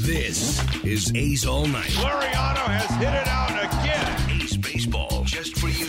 This is A's All Night. Laureano has hit it out again. Ace Baseball, just for you.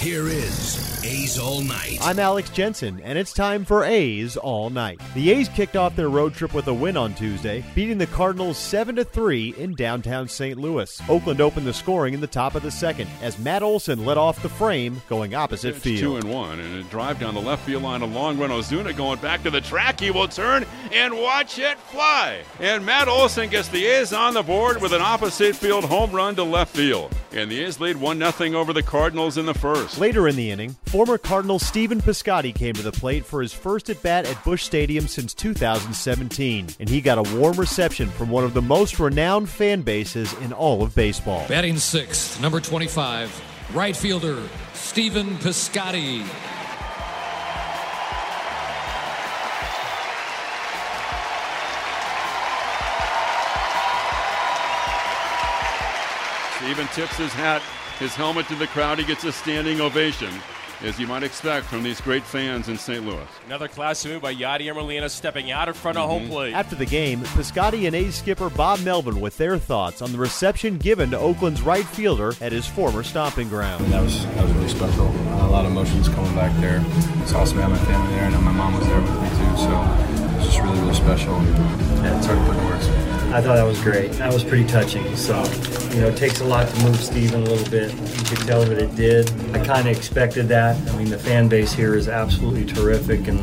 Here is A's All Night. I'm Alex Jensen, and it's time for A's All Night. The A's kicked off their road trip with a win on Tuesday, beating the Cardinals 7-3 in downtown St. Louis. Oakland opened the scoring in the top of the second as Matt Olson led off the frame, going opposite field. 2-1, and a drive down the left field line, a long run. Ozuna going back to the track. He will turn and watch it fly. And Matt Olson gets the A's on the board with an opposite field home run to left field. And the A's lead 1-0 over the Cardinals in the first. Later in the inning, former Cardinal Stephen Piscotty came to the plate for his first at-bat at Busch Stadium since 2017, and he got a warm reception from one of the most renowned fan bases in all of baseball. Batting sixth, number 25, right fielder Stephen Piscotty. Stephen tips his hat, his helmet to the crowd. He gets a standing ovation, as you might expect from these great fans in St. Louis. Another classy move by Yadier Molina, stepping out in front of home plate. After the game, Piscotty and A's skipper Bob Melvin with their thoughts on the reception given to Oakland's right fielder at his former stomping ground. That was really special. A lot of emotions coming back there. It's awesome to have my family there, and my mom was there with me too, so it was just really, really special. Yeah, it's hard to put in words. I thought that was great. That was pretty touching. So, it takes a lot to move Stephen a little bit. You could tell that it did. I kind of expected that. I mean, the fan base here is absolutely terrific, and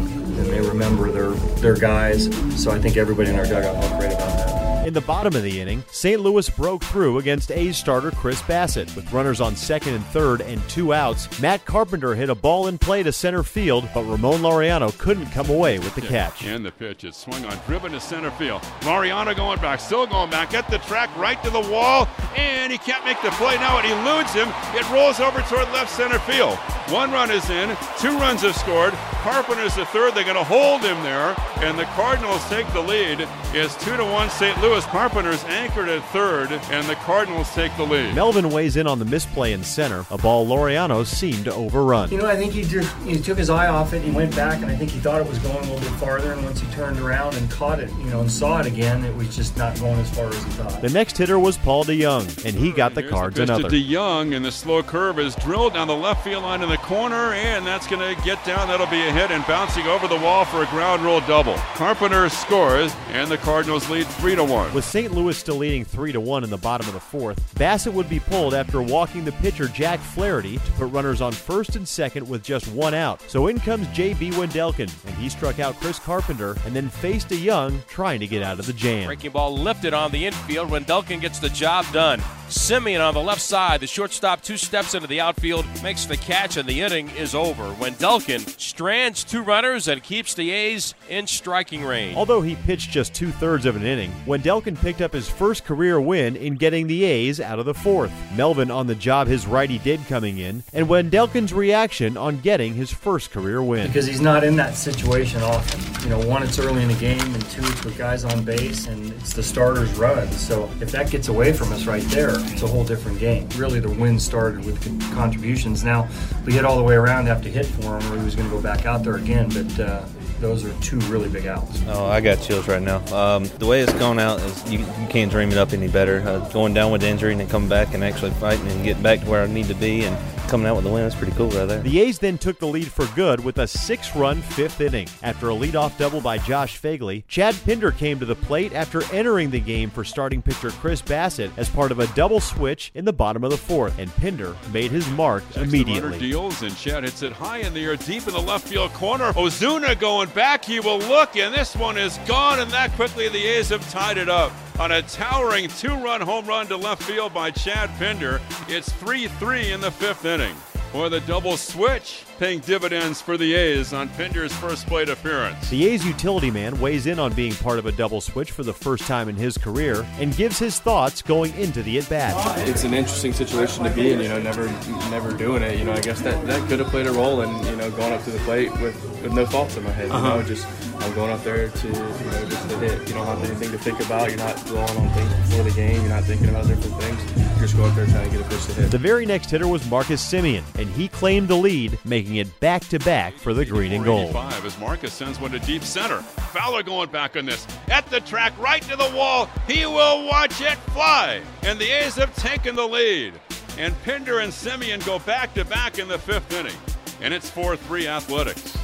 they remember their guys. So I think everybody in our dugout felt great about that. In the bottom of the inning, St. Louis broke through against A's starter Chris Bassett. With runners on second and third and two outs, Matt Carpenter hit a ball in play to center field, but Ramon Laureano couldn't come away with the catch. And the pitch is swung on, driven to center field. Laureano going back, still going back, at the track, right to the wall, and he can't make the play now, and he eludes him. It rolls over toward left center field. One run is in, two runs have scored. Carpenter's the third, they're going to hold him there, and the Cardinals take the lead. It's 2-1 St. Louis. Carpenter's anchored at third, and the Cardinals take the lead. Melvin weighs in on the misplay in center, a ball Laureano seemed to overrun. I think he took his eye off it, he went back, and I think he thought it was going a little bit farther, and once he turned around and caught it, and saw it again, it was just not going as far as he thought. The next hitter was Paul DeJong, and he got the cards another. DeJong, and the slow curve is drilled down the left field line in the corner, and that's going to get down. That'll be a hit, and bouncing over the wall for a ground rule double. Carpenter scores, and the Cardinals lead 3-1. With St. Louis still leading 3-1 in the bottom of the fourth, Bassett would be pulled after walking the pitcher Jack Flaherty to put runners on first and second with just one out. So in comes J.B. Wendelken, and he struck out Chris Carpenter and then faced DeJong trying to get out of the jam. Breaking ball lifted on the infield. Wendelken gets the job done. Semien on the left side, the shortstop 2 steps into the outfield, makes the catch, and the inning is over. Wendelken strands 2 runners and keeps the A's in striking range. Although he pitched just 2/3 of an inning, Wendelken picked up his first career win in getting the A's out of the fourth. Melvin on the job his righty did coming in, and Wendelken's reaction on getting his first career win. Because he's not in that situation often. One, it's early in the game, and two, it's with guys on base, and it's the starter's run. So if that gets away from us right there, it's a whole different game. Really, the win started with contributions. Now, we hit all the way around, have to hit for him, or he was going to go back out there again, but those are 2 really big outs. Oh, I got chills right now. The way it's gone out is you can't dream it up any better. Going down with the injury and then coming back and actually fighting and getting back to where I need to be and coming out with the win, that's pretty cool right there. The A's then took the lead for good with a 6-run 5th inning. After a leadoff double by Josh Fagley, Chad Pinder came to the plate after entering the game for starting pitcher Chris Bassett as part of a double switch in the bottom of the 4th, and Pinder made his mark immediately. Deals, and Chad hits it high in the air, deep in the left field corner. Ozuna going back, he will look, and this one is gone, and that quickly the A's have tied it up on a towering 2-run home run to left field by Chad Pinder. It's 3-3 in the 5th inning. or the double switch paying dividends for the A's on Pinder's first plate appearance. The A's utility man weighs in on being part of a double switch for the first time in his career and gives his thoughts going into the at-bat. It's an interesting situation to be in, never doing it. I guess that could have played a role in, going up to the plate with no thoughts in my head. I'm going up there to hit. You don't have anything to think about. You're not dwelling on things before the game. You're not thinking about different things. You're just going up there trying to get a pitch to hit. The very next hitter was Marcus Semien, and he claimed the lead, making it back-to-back for the green and gold. As Marcus sends one to deep center. Fowler going back on this. At the track, right to the wall. He will watch it fly. And the A's have taken the lead. And Pinder and Semien go back-to-back in the fifth inning. And it's 4-3 Athletics.